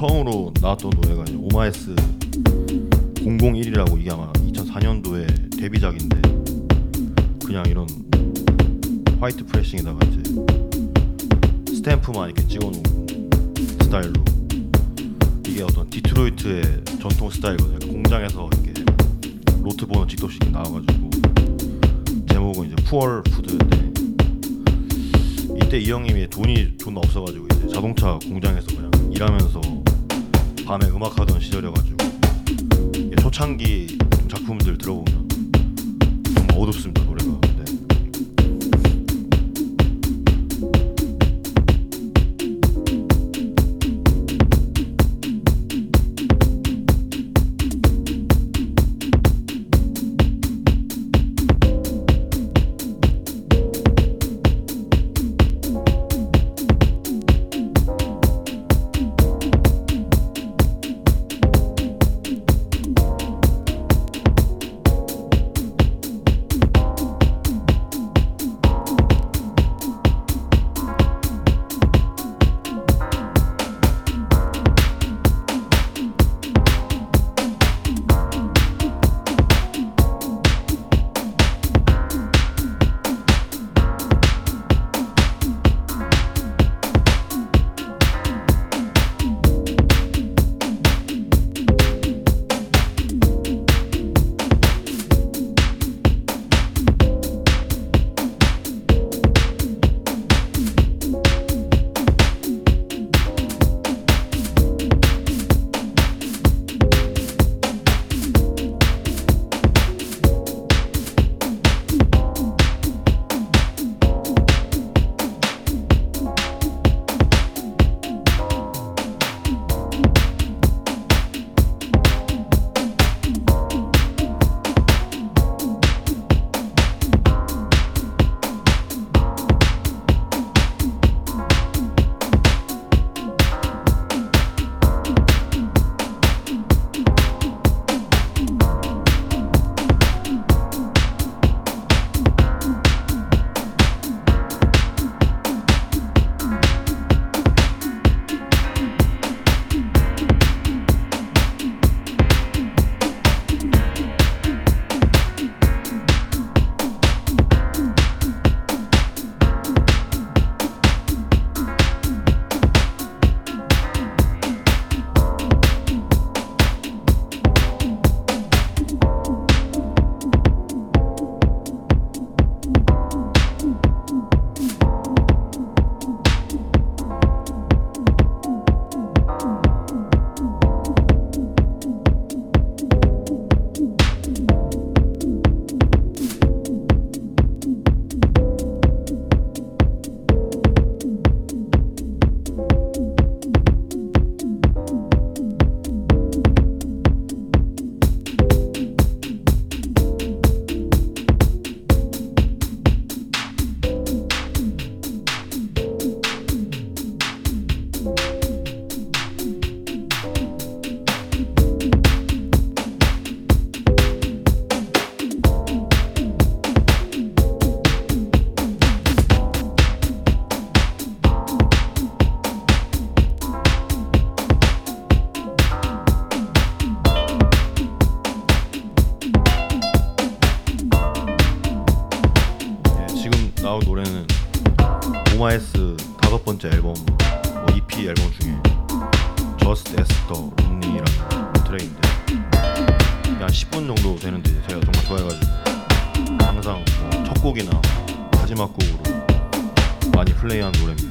처음으로 나왔던 노래가 이제 OMY'S 001이라고 이게 아마 2004년도에 데뷔작인데 그냥 이런 화이트 프레싱에다가 이제 스탬프만 이렇게 찍어놓은 스타일로 이게 어떤 디트로이트의 전통 스타일이거든요. 공장에서 이렇게 로트 번호 찍도씩 나와가지고 제목은 이제 푸얼 푸드인데 이때 이 형님이 돈이 존나 없어가지고 이제 자동차 공장에서 그냥 일하면서 밤에 음악하던 시절이어가지고 초창기 작품들 들어보면 정말 어둡습니다 노래가. OMY'S 5번째 앨범 EP 앨범 중에 Just As The Lonely라는 트랙인데 한 10분 정도 되는데 제가 정말 좋아해가지고 항상 첫 곡이나 마지막 곡으로 많이 플레이한 노래입니다.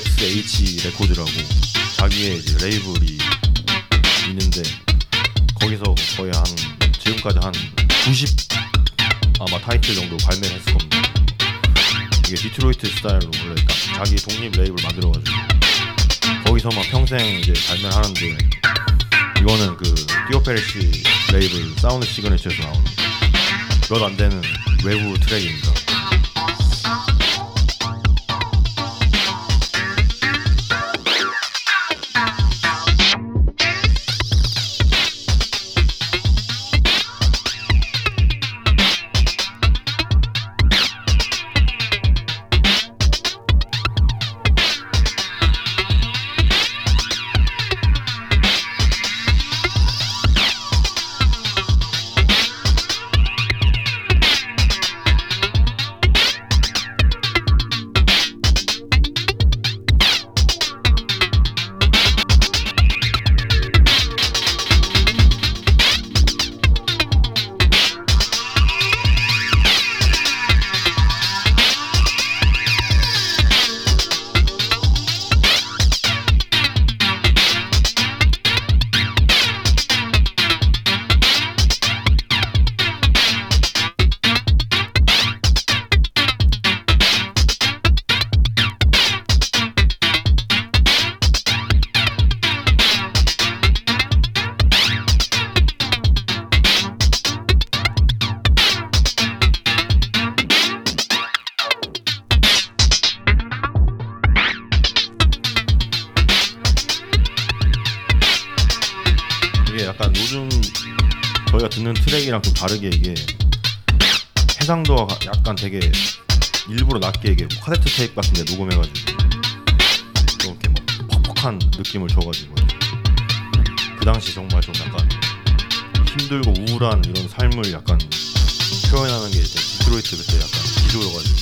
XH 레코드라고 자기의 이제 레이블이 있는데 거기서 거의 한 지금까지 한 90 아마 타이틀 정도 발매를 했을 겁니다. 이게 디트로이트 스타일로 원래 딱 자기 독립 레이블 만들어가지고 거기서 막 평생 이제 발매를 하는데 이거는 그 띠오 페레시 레이블 사운드 시그니처에서 나오는 몇 안 되는 외부 트랙입니다. 약간 요즘 저희가 듣는 트랙이랑 좀 다르게 이게 해상도가 약간 되게 일부러 낮게 이게 카세트 테이프 같은데 녹음해가지고 이렇게 막 퍽퍽한 느낌을 줘가지고 그 당시 정말 좀 약간 힘들고 우울한 이런 삶을 약간 표현하는 게 이제 디트로이트 그때 약간 기조여가지고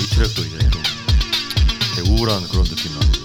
이 트랙도 이제 좀 되게 우울한 그런 느낌 나고.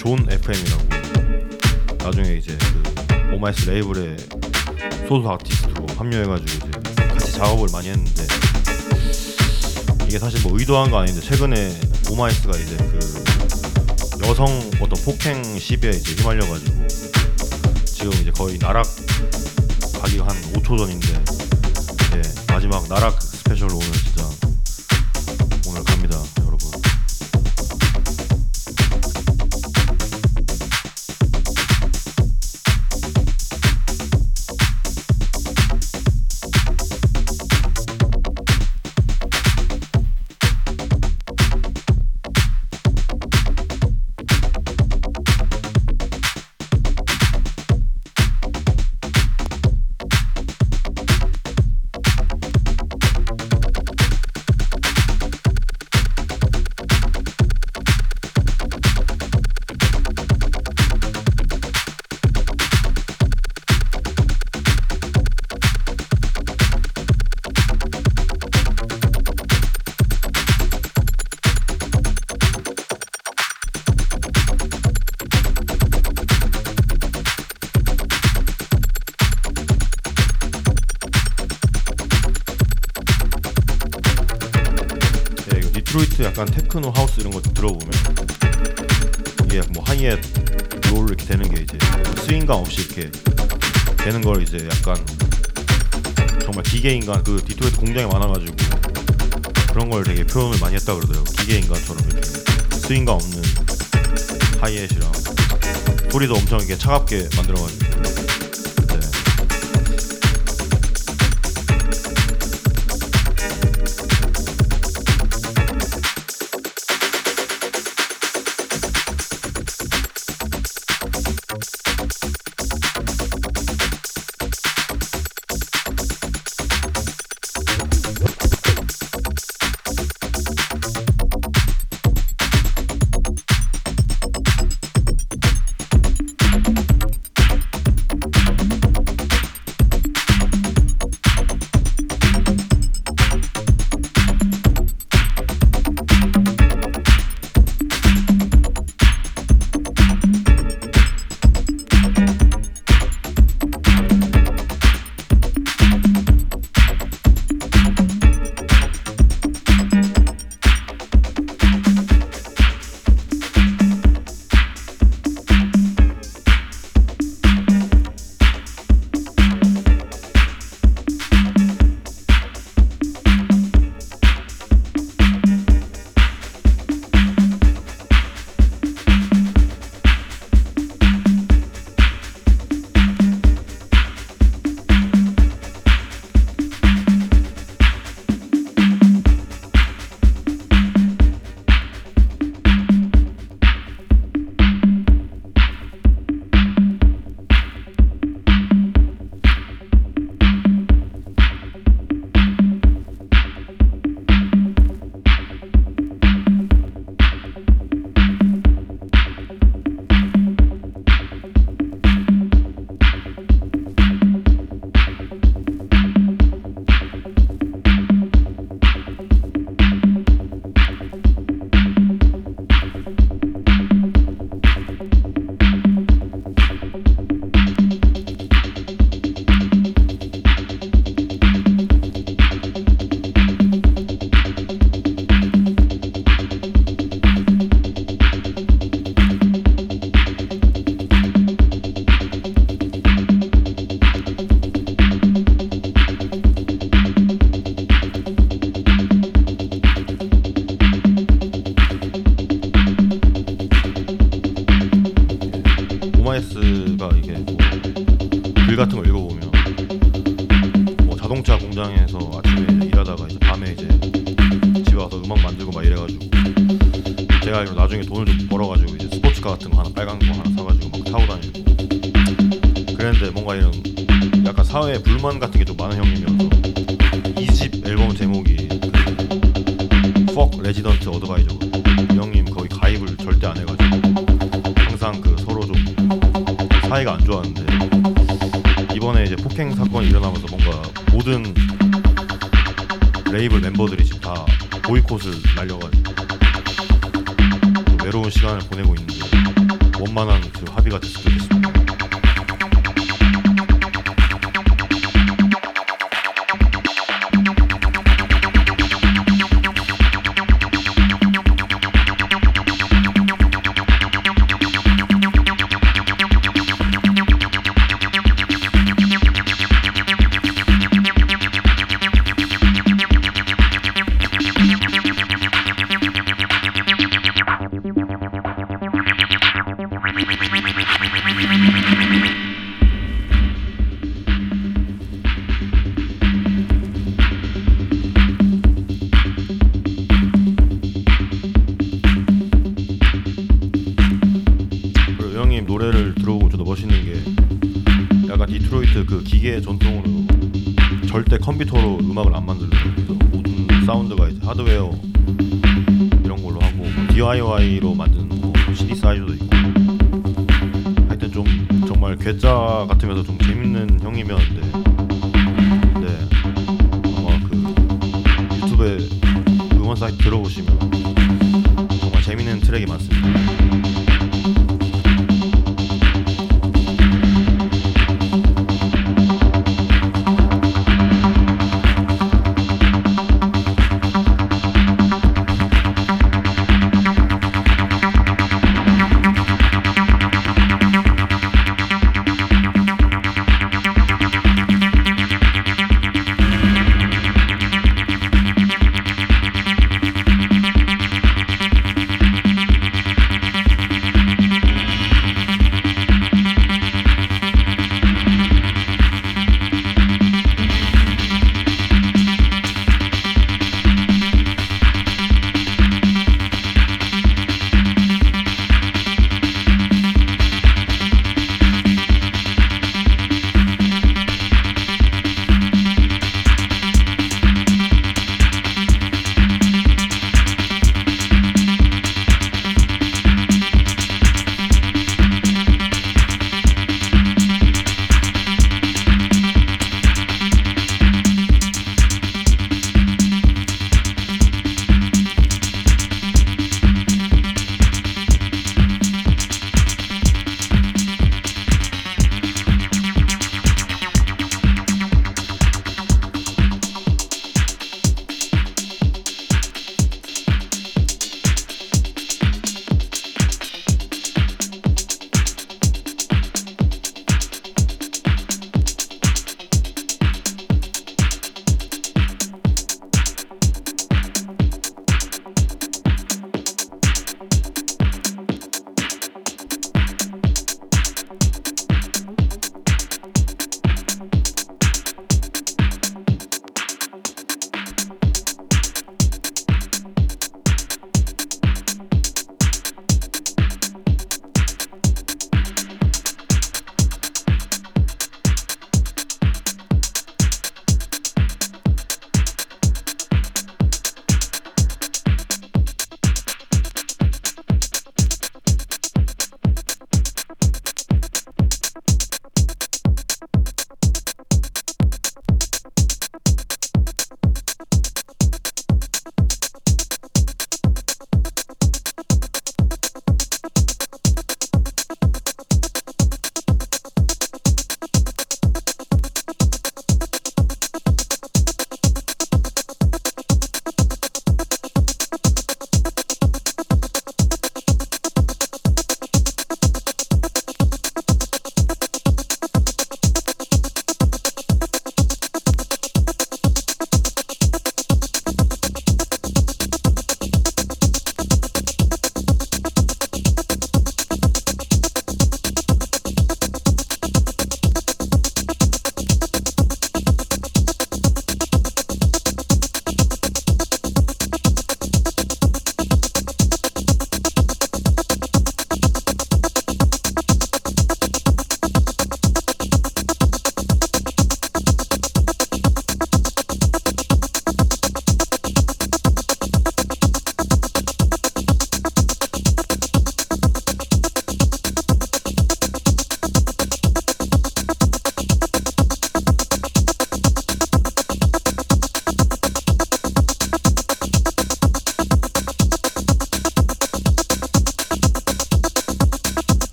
존 FM이라고 나중에 이제 그 오마이스 레이블에 소속 아티스트로 합류해가지고 이제 같이 작업을 많이 했는데, 이게 사실 뭐 의도한 거 아닌데 최근에 오마이스가 이제 그 여성 어떤 폭행 시비에 이제 휘말려가지고 지금 이제 거의 나락 가기가 한 5초 전인데 이제 마지막 나락 스페셜로 오늘 진짜 오늘 갑니다. 디트로이트 약간 테크노 하우스 이런 거 들어보면 이게 뭐 하이햇 롤 이렇게 되는 게 이제 스윙감 없이 이렇게 되는 걸 이제 약간 정말 기계인간, 그 디트로이트 공장이 많아가지고 그런 걸 되게 표현을 많이 했다 그러더라고요. 기계인간처럼 이렇게 스윙감 없는 하이햇이랑 소리도 엄청 이렇게 차갑게 만들어가지고. 보이콧을 날려가지고 외로운 시간을 보내고 있는데 원만한 그 합의가 됐으면 좋겠습니다. 노래를 들어보면 저도 멋있는 게 약간 디트로이트 그 기계 전통으로 절대 컴퓨터로 음악을 안 만들고 모든 사운드가 이제 하드웨어 이런 걸로 하고 DIY로 만든 뭐 시디사이저도 있고 하여튼 좀 정말 괴짜 같으면서 좀 재밌는 형이었는데 네, 아마 그 유튜브에 음원 사이트 들어보시면 정말 재밌는 트랙이 많습니다.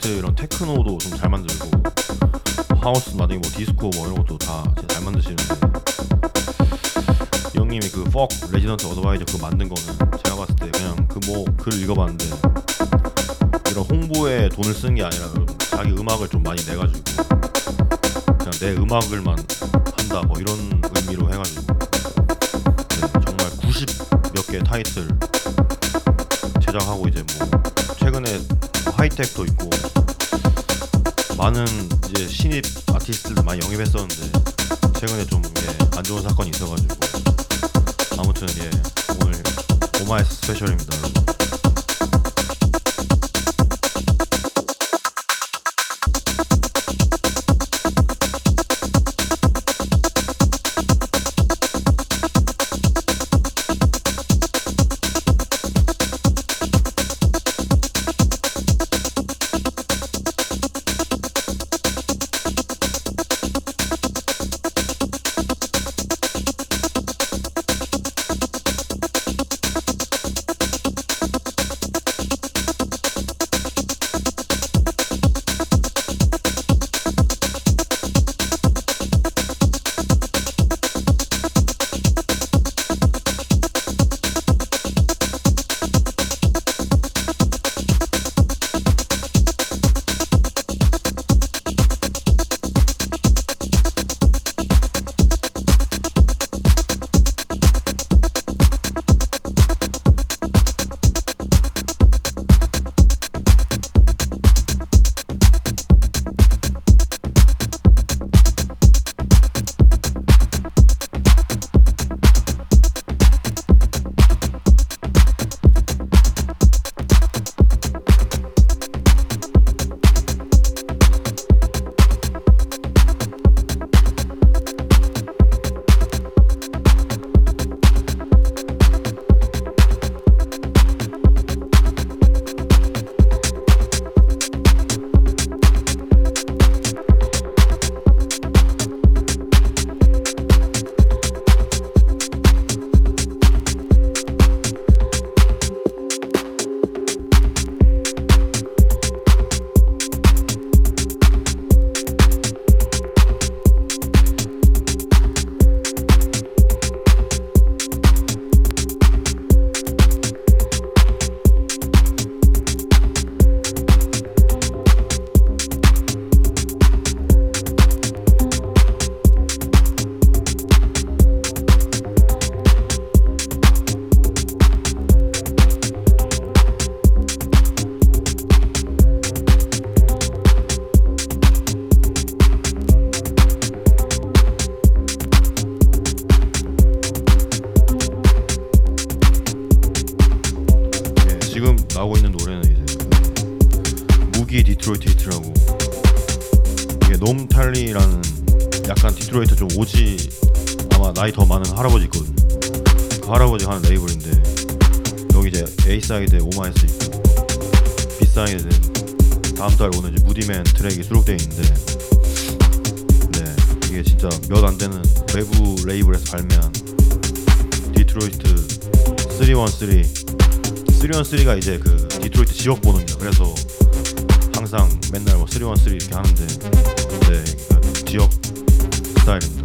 비트 이런 테크노도 좀 잘 만들고 하우스 나중에 뭐 디스코 뭐 이런 것도 다 잘 만드시는데 형님이 그 Fuck 레지던트 어드바이저 그거 만든 거는 제가 봤을 때 그냥 그 뭐 글 읽어봤는데 이런 홍보에 돈을 쓰는 게 아니라 자기 음악을 좀 많이 내가지고 그냥 내 음악을만 한다 뭐 이런 의미로 해가지고 정말 90몇 개 타이틀 제작하고 이제 뭐 최근에 하이텍도 있고 많은 이제 신입 아티스트들도 많이 영입했었는데 최근에 좀 안 좋은 사건이 있어가지고 아무튼 오늘 OMY'S 스페셜입니다 여러분. 나오고 있는 노래는 이제 무기 디트로이트 히트라고 이게 놈탈리라는 약간 디트로이트 좀 오지 아마 나이 더 많은 할아버지 있거든요. 그 할아버지가 하는 레이블인데 여기 이제 A사이드에 OMY'S 있고 B사이드에 다음 달 오는 이제 무디맨 트랙이 수록되어 있는데 네 이게 진짜 몇 안 되는 외부 레이블에서 발매한 디트로이트 313가 이제 그 디트로이트 지역 번호입니다. 그래서 항상 맨날 뭐 313 이렇게 하는데 네, 그 지역 스타일입니다.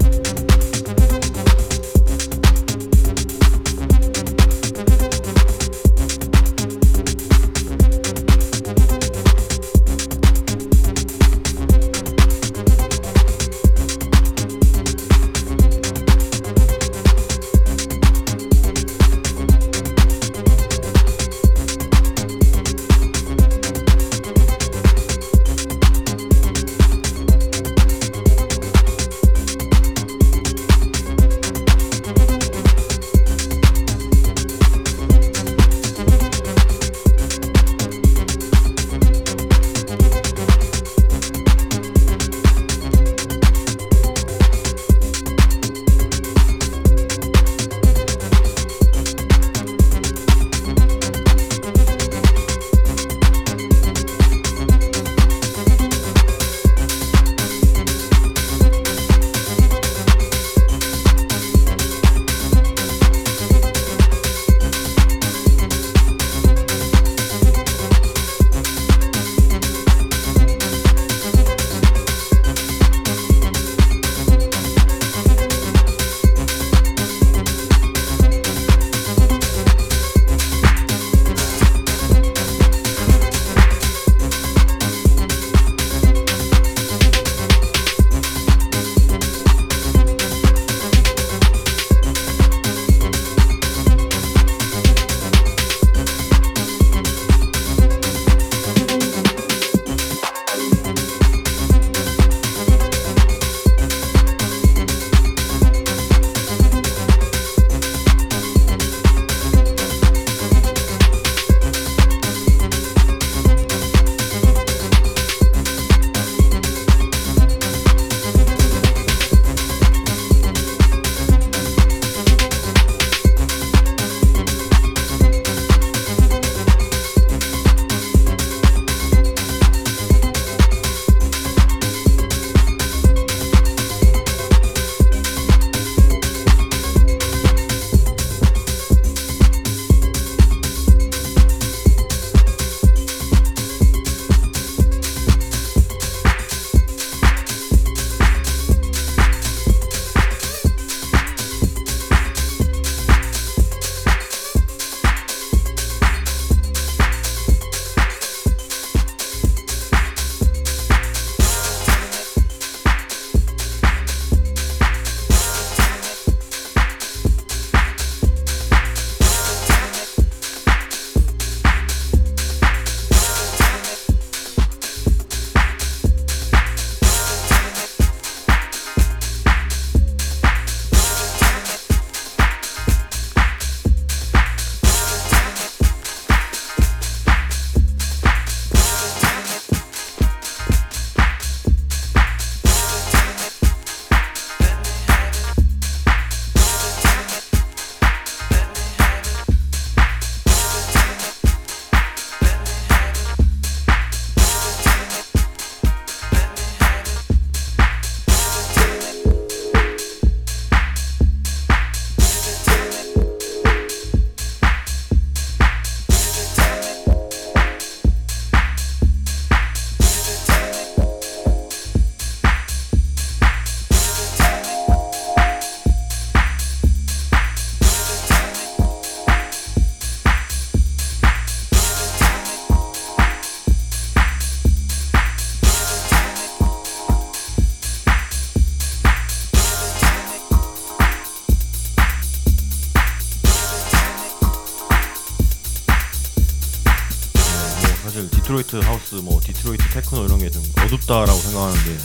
사실 디트로이트 하우스, 뭐 디트로이트 테크노 이런 게 좀 어둡다라고 생각하는데,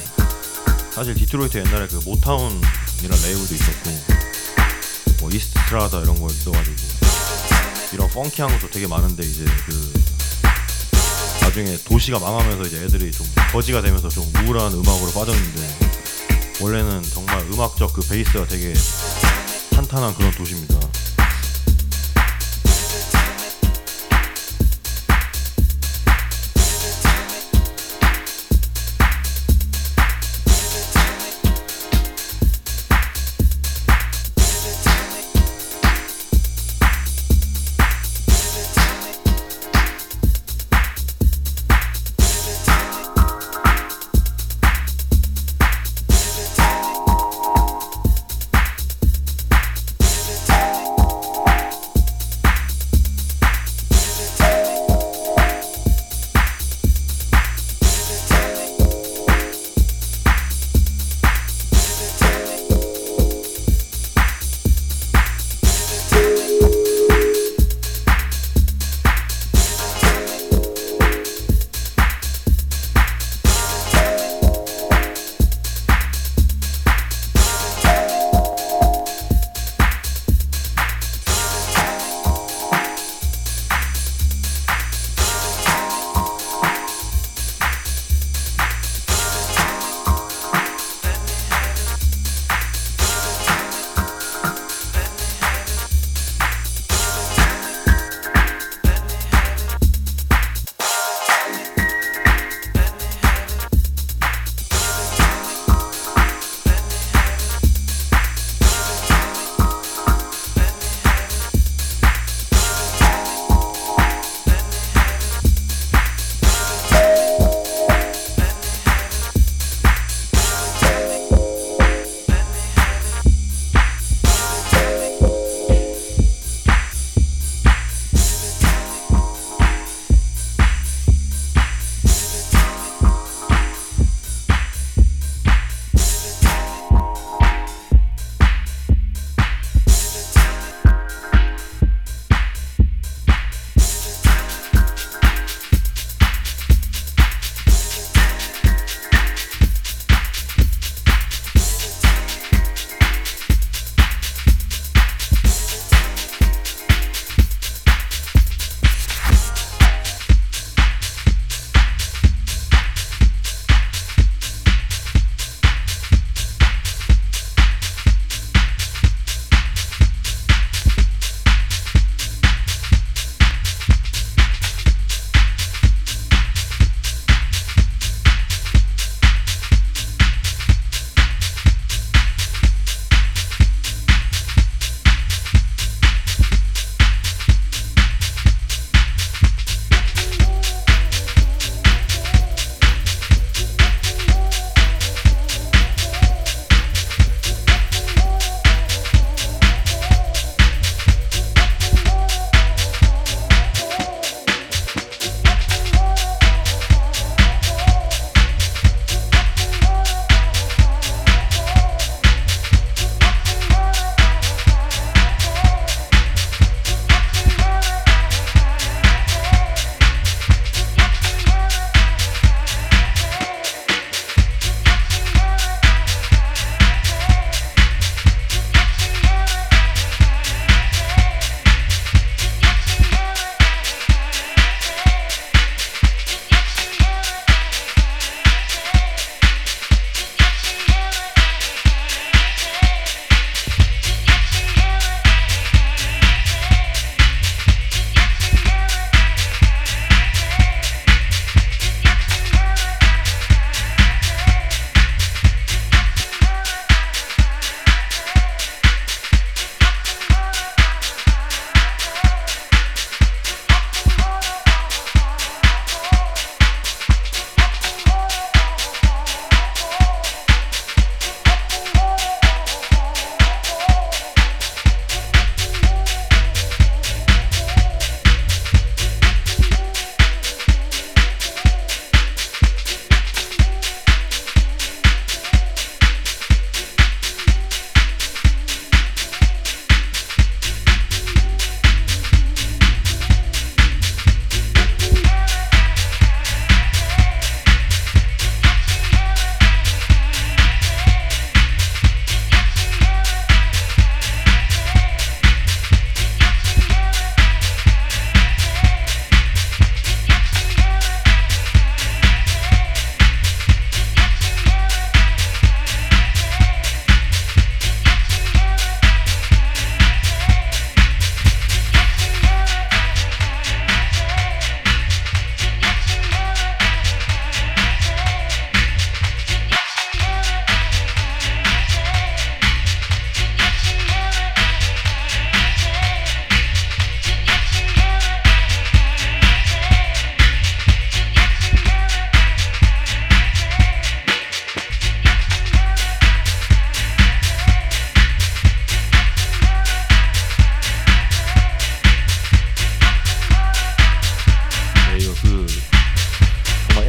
사실 디트로이트 옛날에 그 모타운이라는 레이블도 있었고, 뭐 이스트라다 이런 거 있어가지고 이런 펑키한 것도 되게 많은데, 이제 그 나중에 도시가 망하면서 이제 애들이 좀 거지가 되면서 좀 우울한 음악으로 빠졌는데, 원래는 정말 음악적 그 베이스가 되게 탄탄한 그런 도시입니다.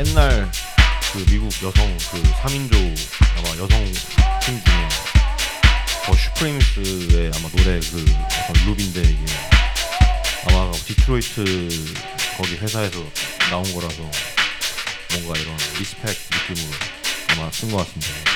옛날 그 미국 여성 그 3인조 아마 여성 팀 중에 더 슈프림스의 아마 노래 그 약간 룹인데 이게 아마 디트로이트 거기 회사에서 나온 거라서 뭔가 이런 리스펙 느낌으로 아마 쓴 것 같습니다.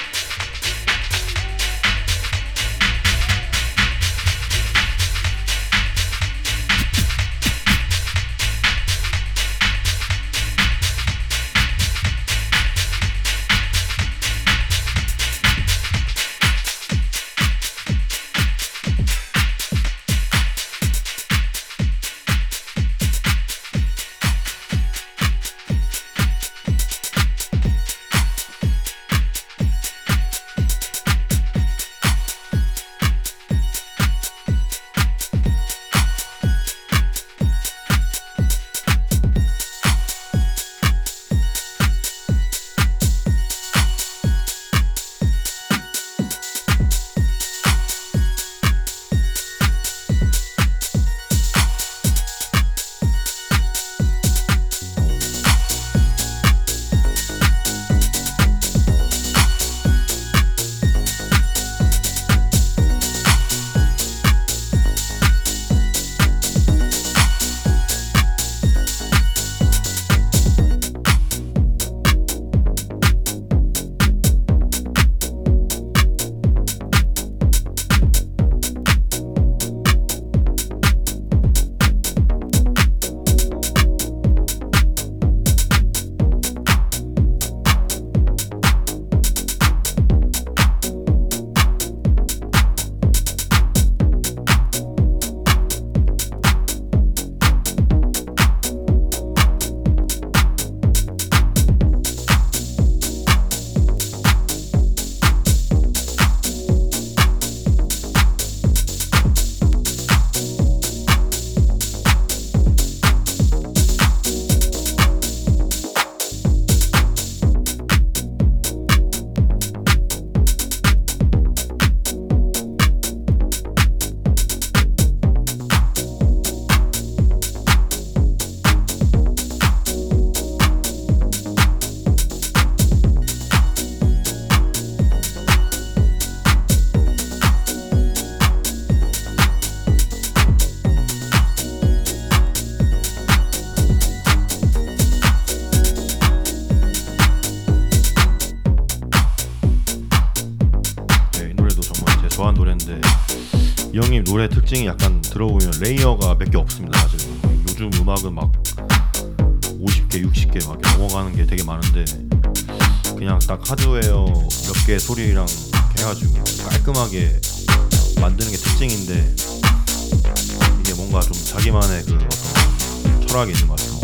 노래 특징이 약간 들어보면 레이어가 몇 개 없습니다. 사실 요즘 음악은 막 50개, 60개 막 넘어가는 게 되게 많은데 그냥 딱 하드웨어 몇 개의 소리랑 해가지고 깔끔하게 만드는 게 특징인데 이게 뭔가 좀 자기만의 그 어떤 철학이 있는 것 같아요.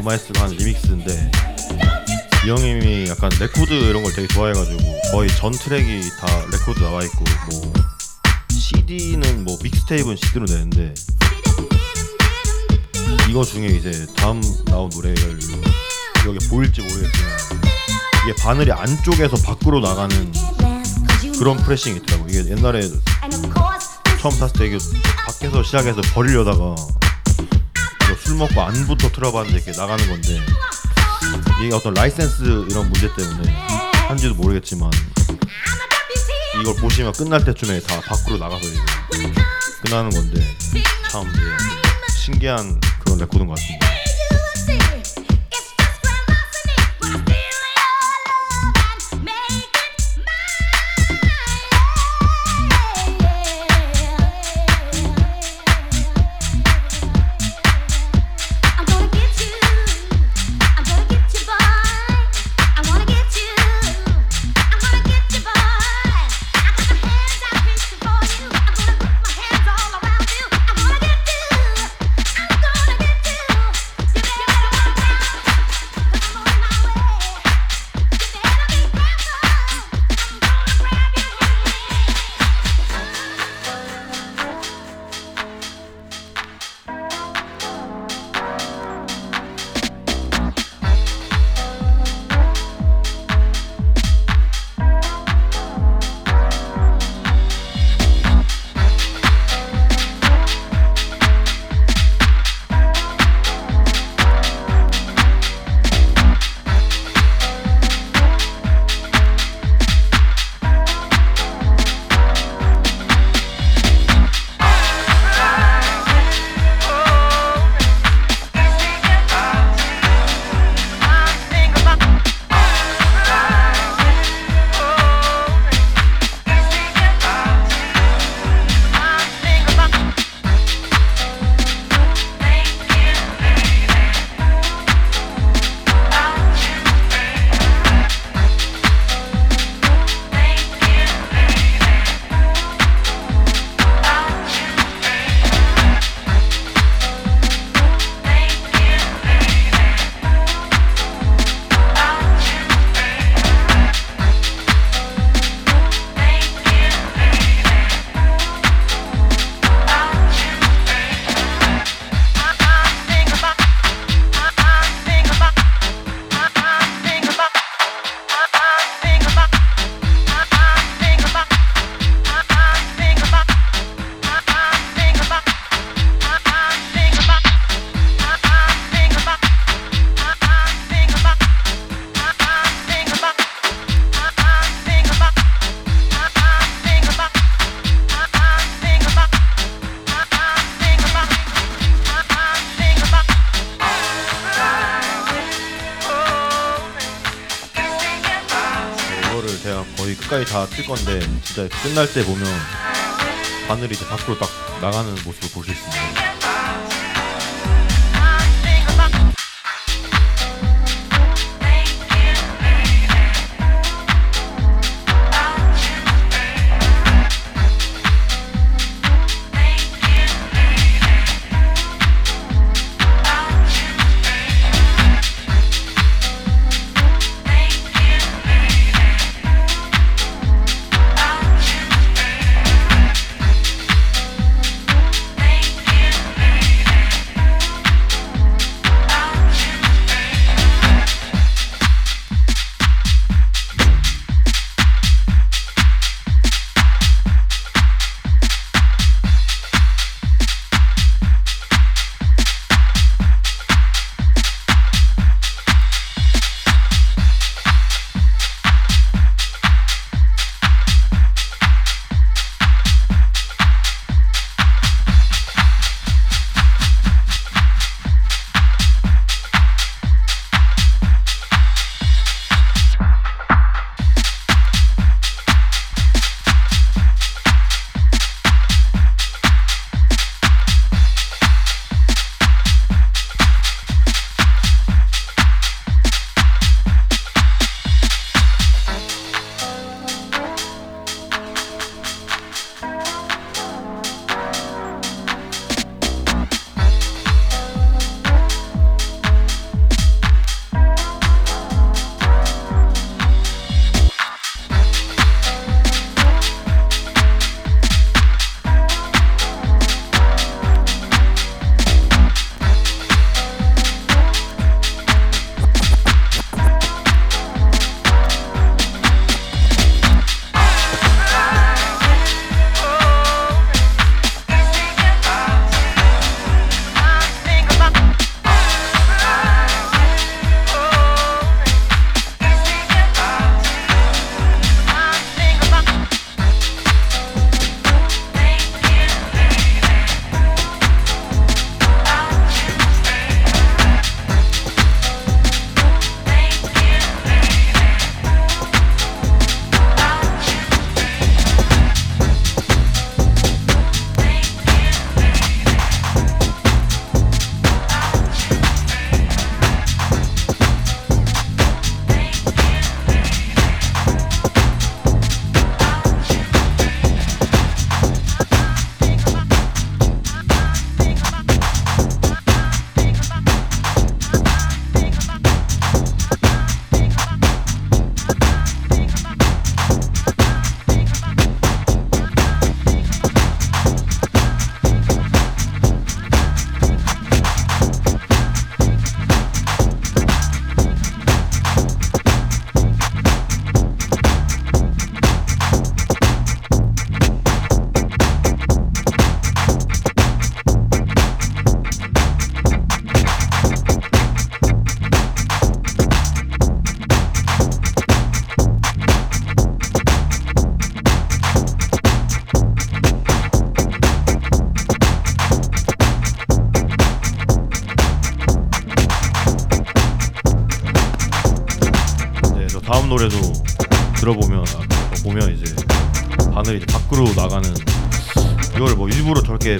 오마이스한 리믹스인데 이 형님이 약간 레코드 이런 걸 되게 좋아해가지고 거의 전 트랙이 다 레코드 나와 있고 뭐 CD는 뭐 믹스테이프는 CD로 내는데 이거 중에 이제 다음 나온 노래를 여기 보일지 모르겠지만 이게 바늘이 안쪽에서 밖으로 나가는 그런 프레싱이 있더라고. 이게 옛날에 처음 샀을 때 이게 밖에서 시작해서 버리려다가 술 먹고 안부터 틀어봤는데 이렇게 나가는 건데 이게 어떤 라이센스 이런 문제 때문에 한지도 모르겠지만 이걸 보시면 끝날 때쯤에 다 밖으로 나가서 이제 끝나는 건데 참 신기한 그런 레코드인 것 같습니다. 끝까지 다 뜰 건데 진짜 끝날 때 보면 바늘이 이제 밖으로 딱 나가는 모습을 보실 수 있습니다. 다음 노래도 들어보면 보면 이제 바늘이 이제 밖으로 나가는, 이걸 뭐 일부러 저렇게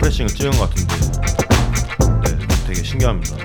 프레싱을 찍은 것 같은데, 네, 되게 신기합니다.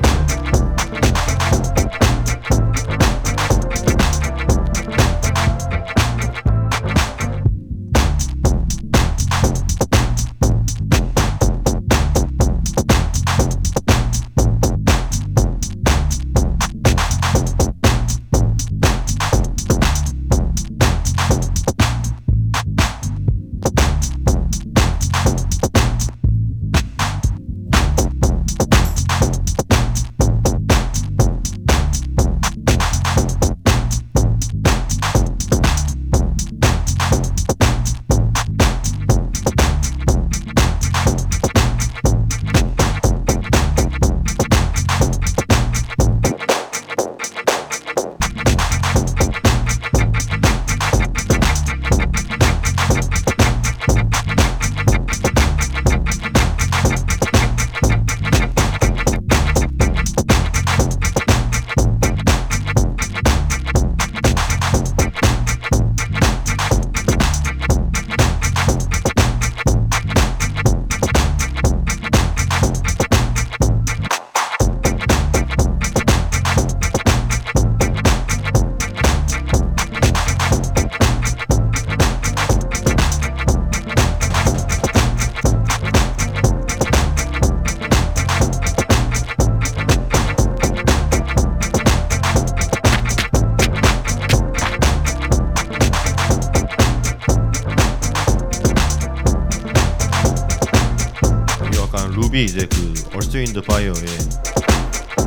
루비 이제 그 얼스 윈드 파이어의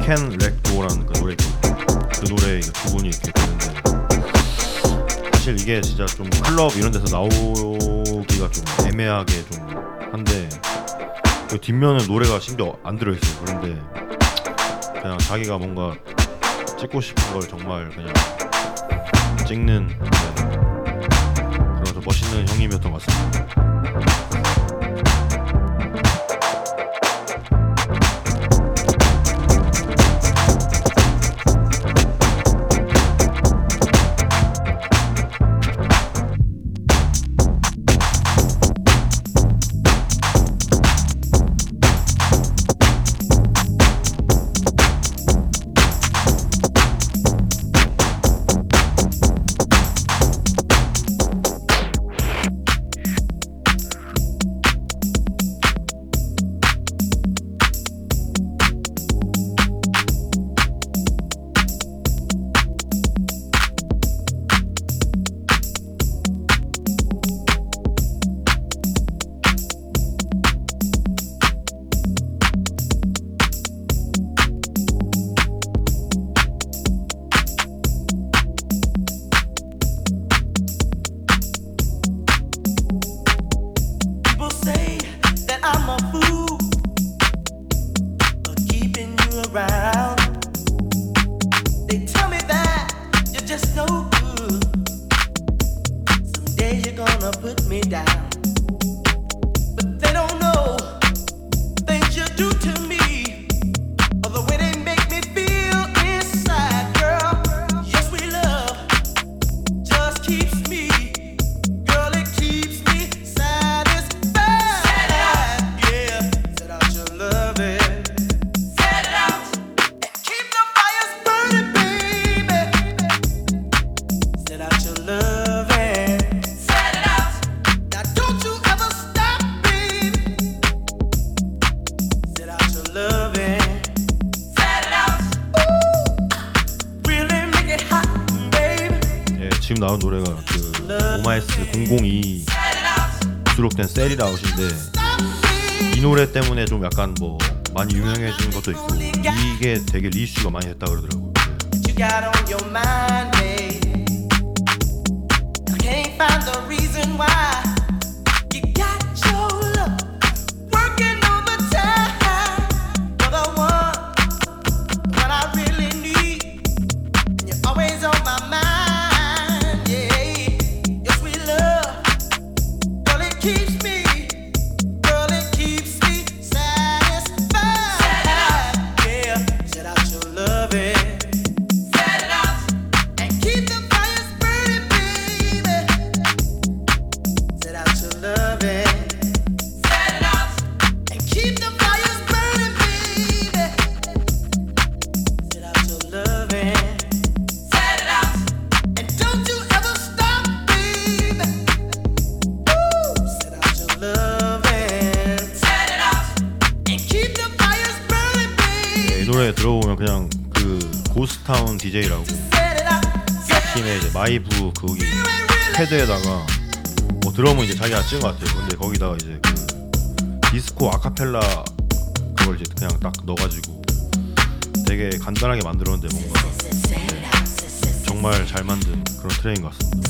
Can Let Go라는 그 노래, 그 노래의 부분이 이렇게 있는데, 사실 이게 진짜 좀 클럽 이런 데서 나오기가 좀 애매하게 좀 한데, 그 뒷면은 노래가 심지어 안 들어있어요. 그런데 그냥 자기가 뭔가 찍고 싶은 걸 정말 그냥 찍는, 그런 좀 멋있는 형님이었던 것 같습니다. 나온 노래가 그 OMY'S 002 수록된 Set It Out인데, 이 노래 때문에 좀 약간 뭐 많이 유명해진 것도 있고, 이게 되게 리슈가 많이 했다 그러더라고요. Keep them 이 노래 들어보면 그냥 그 고스타운 DJ라고 팀의 이제 마이브 거기 패드에다가 뭐 드럼은 이제 자기가 찍은 것 같아요. 근데 거기다가 이제 그 디스코 아카펠라 그걸 이제 그냥 딱 넣어가지고 되게 간단하게 만들었는데 뭔가 정말 잘 만든 그런 트랙인 것 같습니다.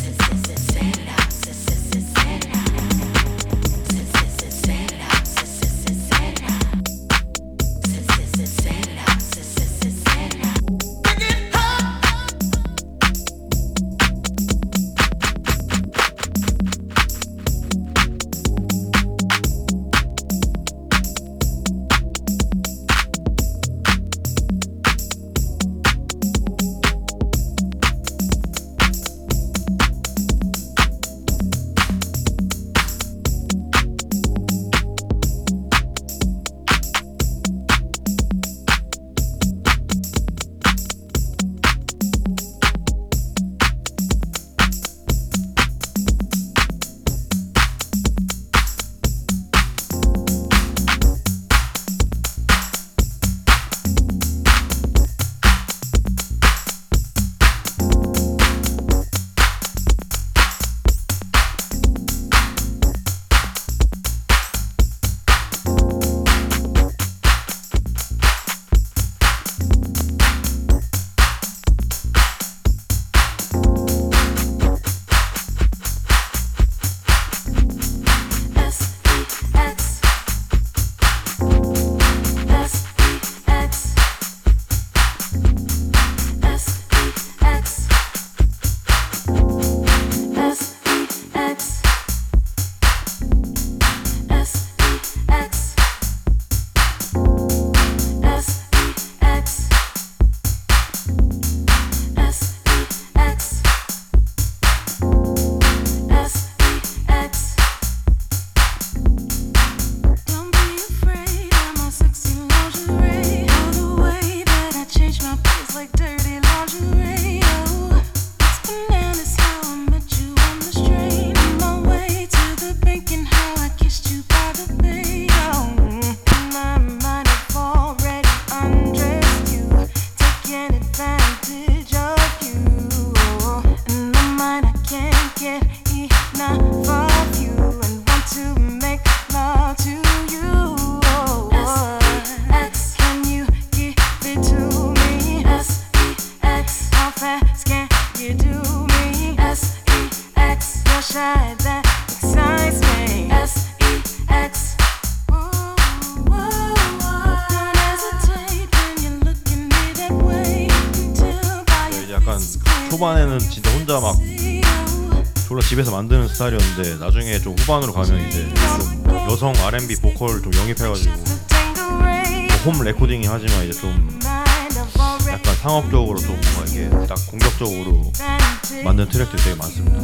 초반에는 진짜 혼자 막 졸라 집에서 만드는 스타일이었는데 나중에 좀 후반으로 가면 이제 좀 여성 R&B 보컬 좀 영입해가지고 홈 레코딩이 하지만 이제 좀 약간 상업적으로 좀 뭔가 이게 딱 공격적으로 만든 트랙들이 되게 많습니다.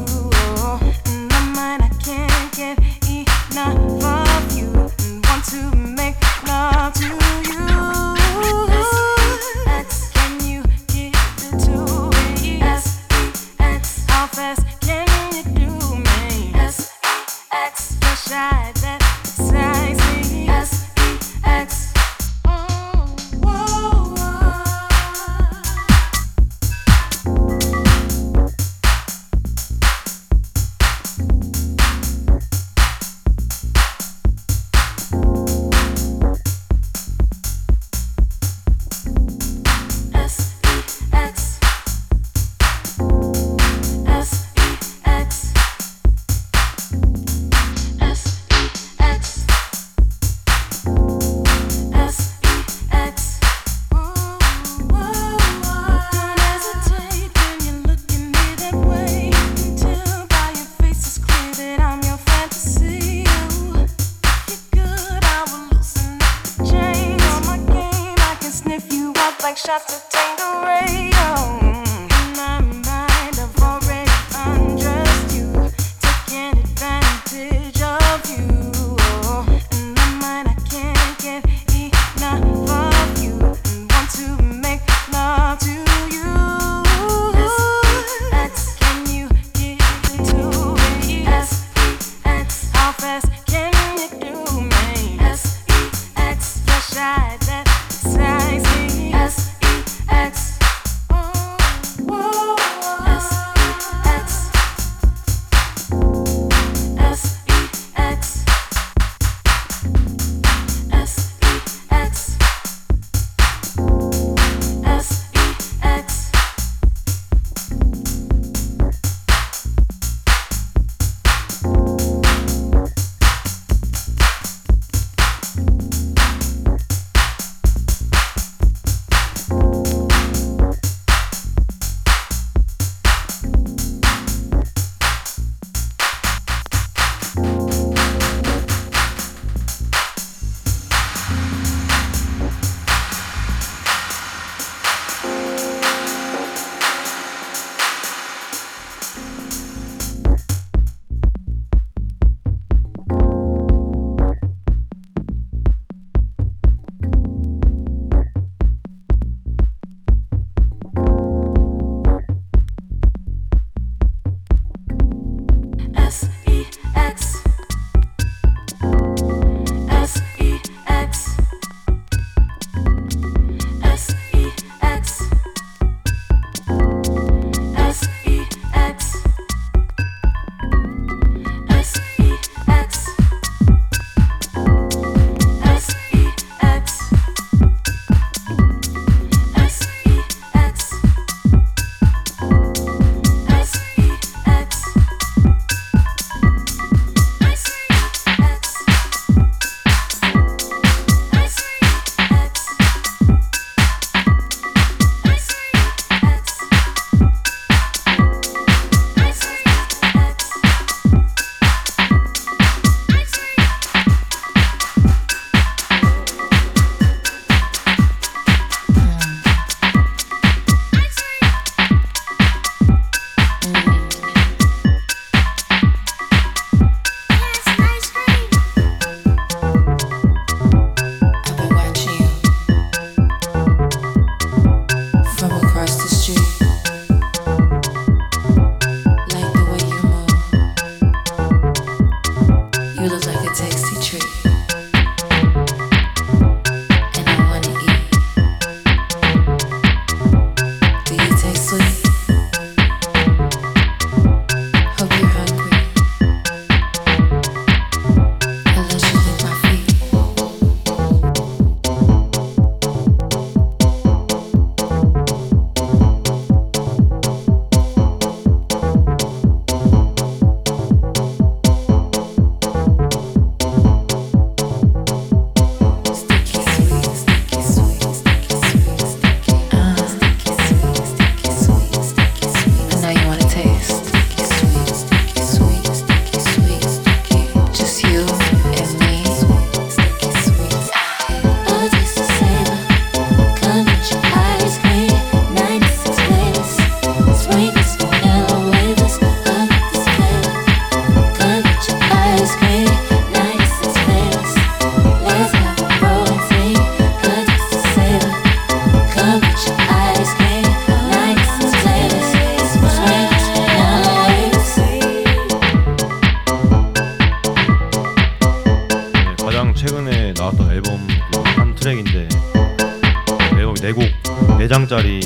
4장짜리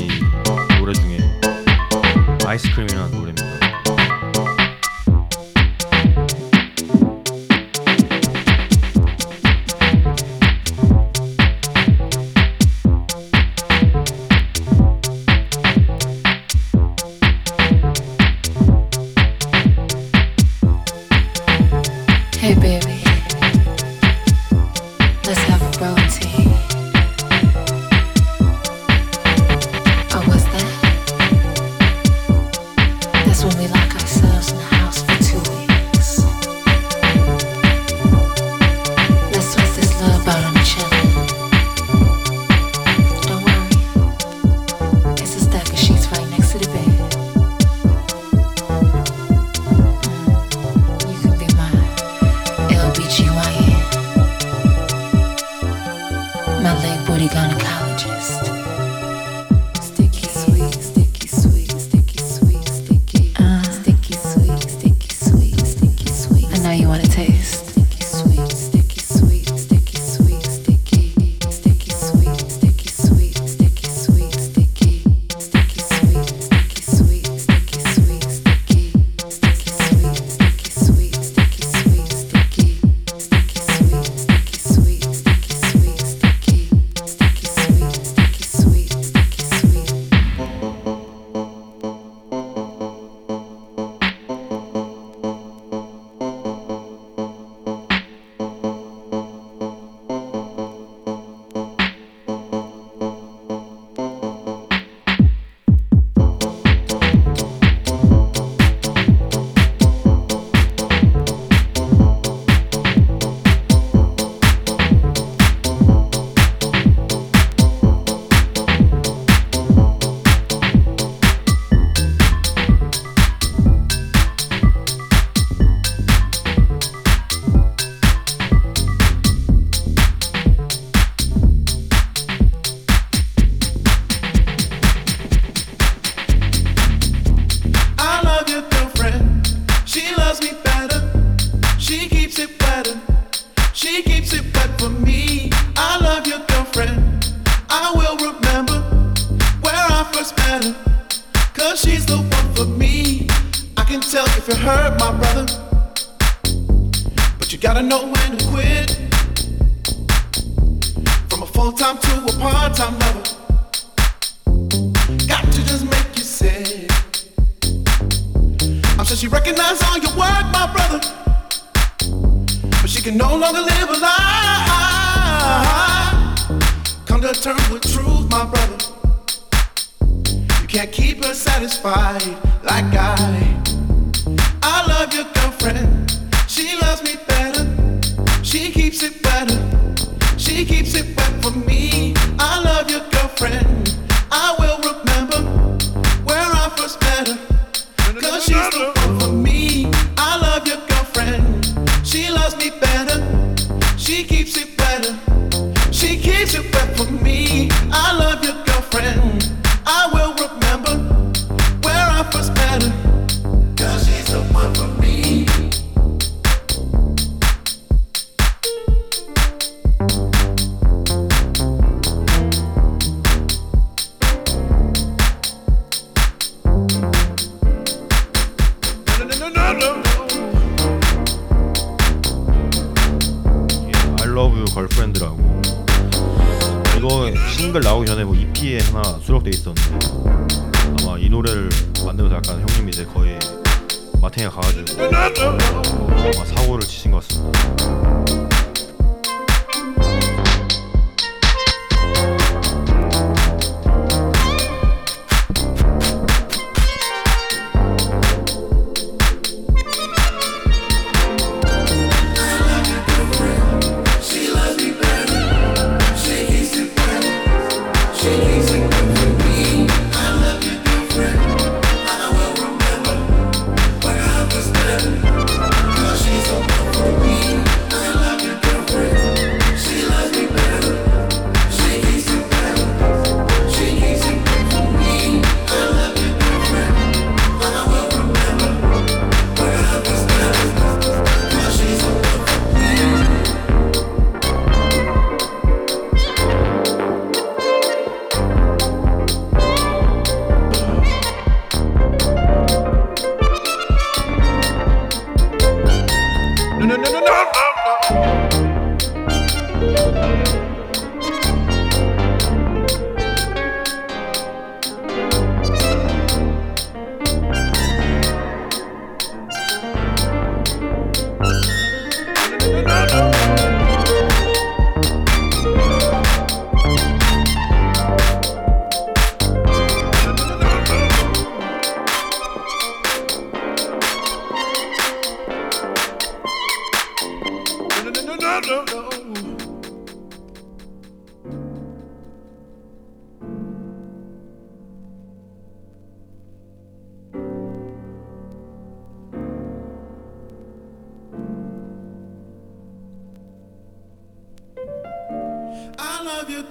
노래 중에 아이스크림이라는 노래입니다.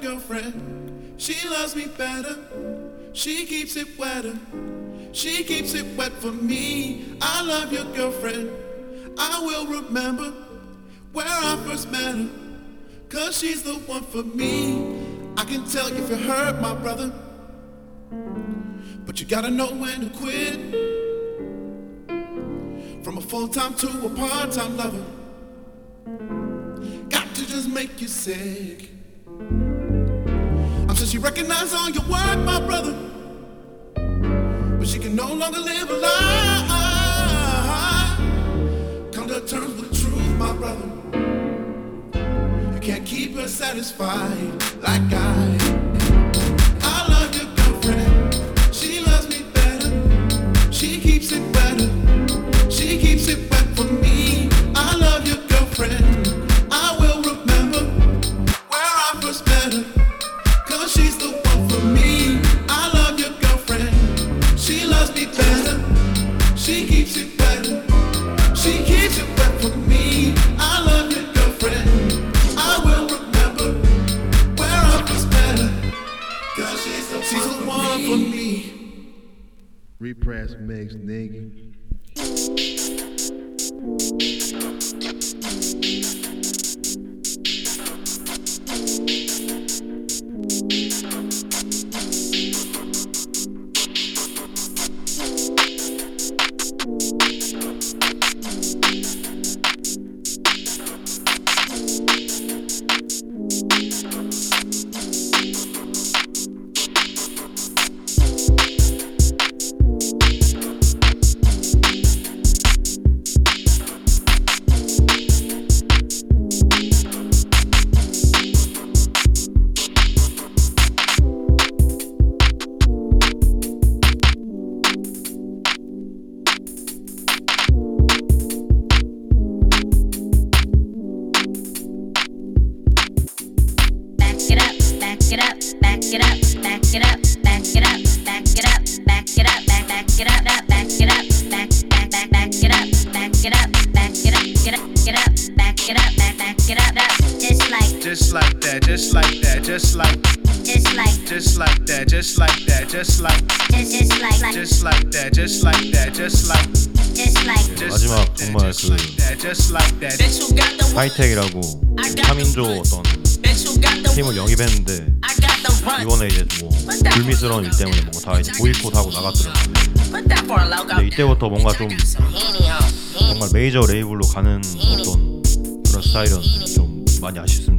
girlfriend. She loves me better. She keeps it wetter. She keeps it wet for me. I love your girlfriend. I will remember where I first met her, 'cause she's the one for me. I can tell if you hurt, my brother, but you gotta know when to quit. From a full-time to a part-time lover, got to just make you sick. I'm sure she recognizes all your work, my brother, but she can no longer live a lie. Come to terms with the truth, my brother. You can't keep her satisfied like I love your girlfriend. She loves me better. She keeps it better. She keeps it wet for me. I love your girlfriend. I will remember where I first met her, 'cause she's the one for me. I love your girlfriend. She loves me better. She keeps it better. She keeps it wet for me. I love your girlfriend. I will remember where I first met her, 'cause she's the one for me. Repress mix, nigga. 하이텍이라고 3인조 어떤 팀을 영입했는데 이번에 이제 뭐 불미스러운 일 때문에 뭔가 다 이제 보이콧하고 나갔더라고요. 근데 이때부터 뭔가 좀 정말 메이저 레이블로 가는 어떤 그런 스타일이었는데 좀 많이 아쉽습니다.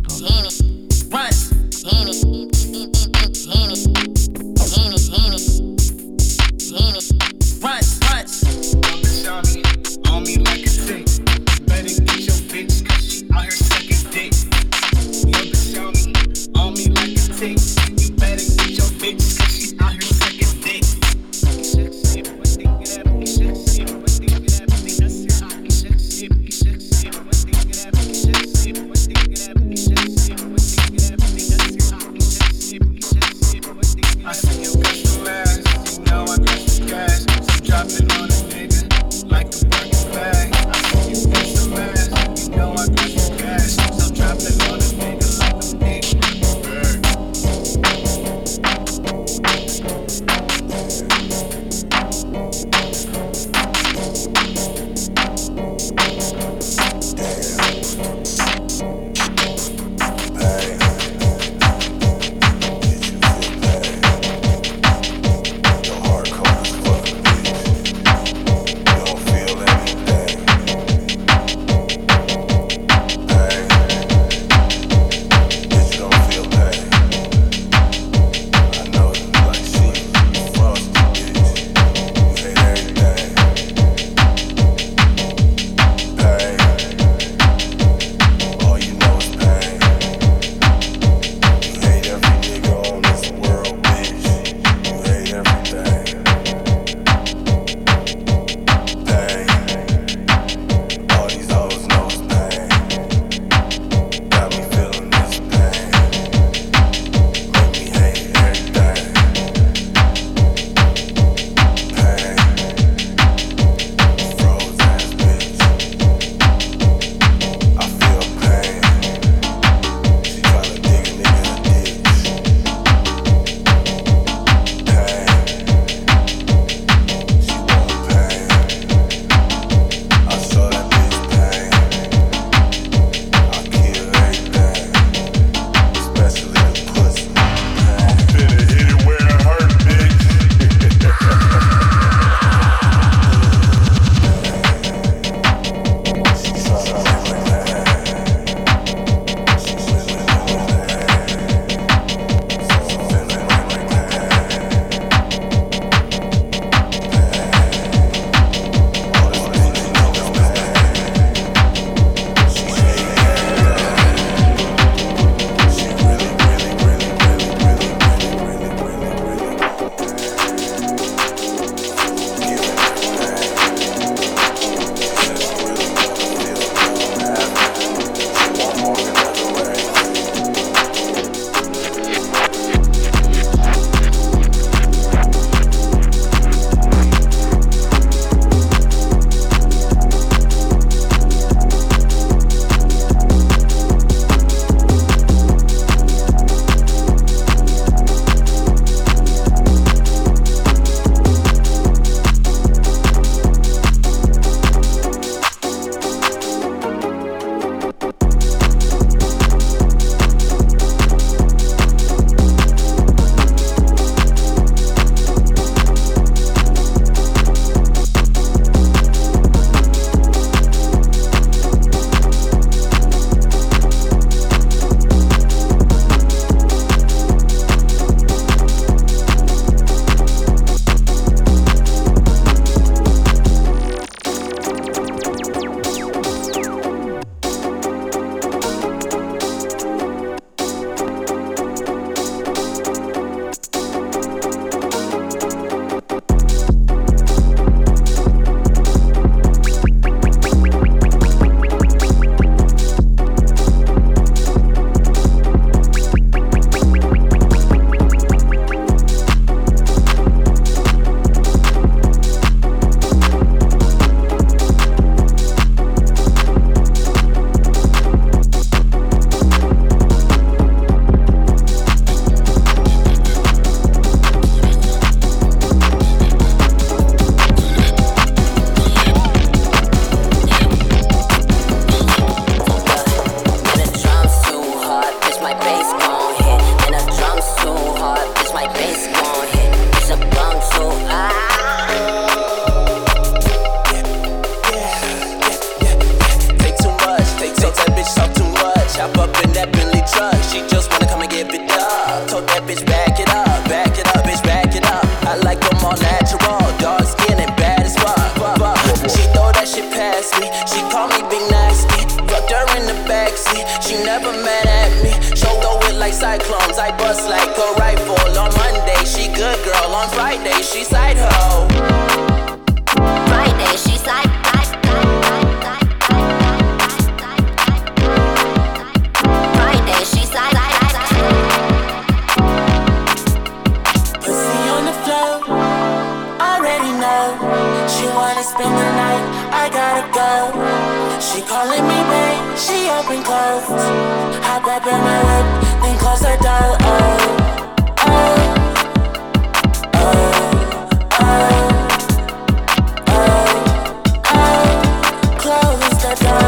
all natural, dark skin and bad as fuck. She throw that shit past me, she call me Big Nasty. Fucked her in the backseat, she never mad at me. Shoulder with like cyclones, I bust like a rifle. On Monday she good girl, on Friday she side hoe. Friday she side. She calling me babe, she up and close. Hop up in my lip, then close her door. Oh, oh, oh, oh, oh, oh. Close the door. Oh,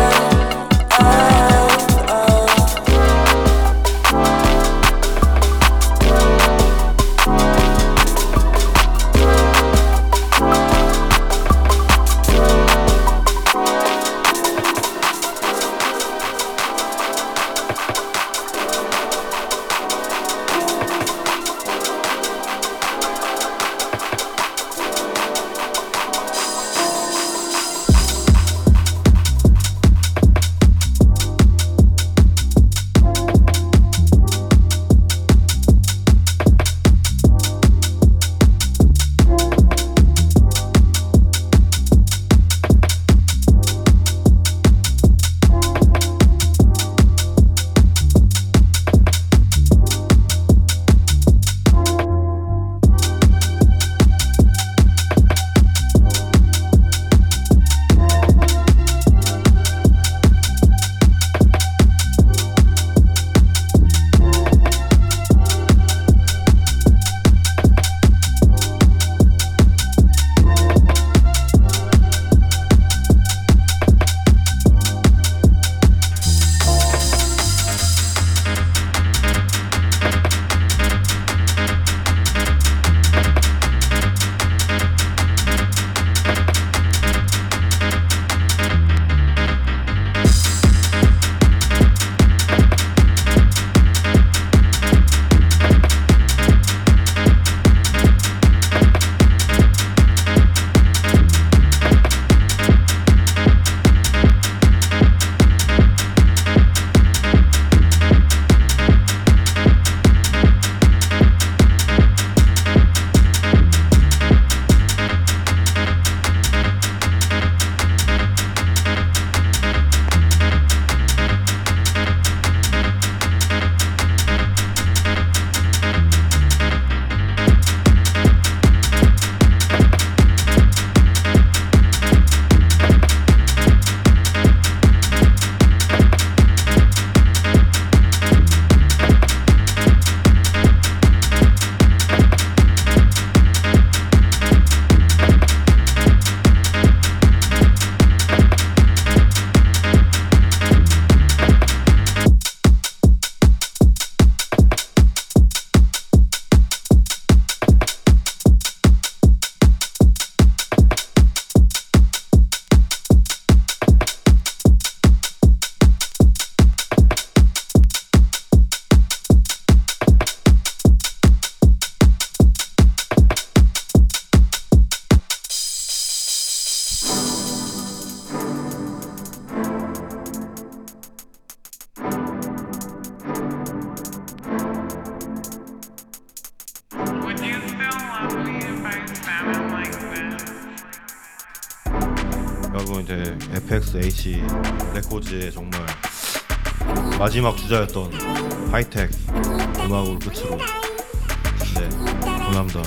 레코드의 정말 마지막 주자였던 하이텍 음악으로 끝으로 네, 고남도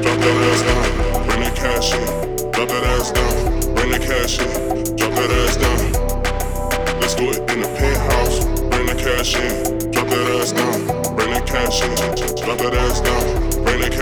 Drop that ass down, bring that cash in. Drop that ass down, bring that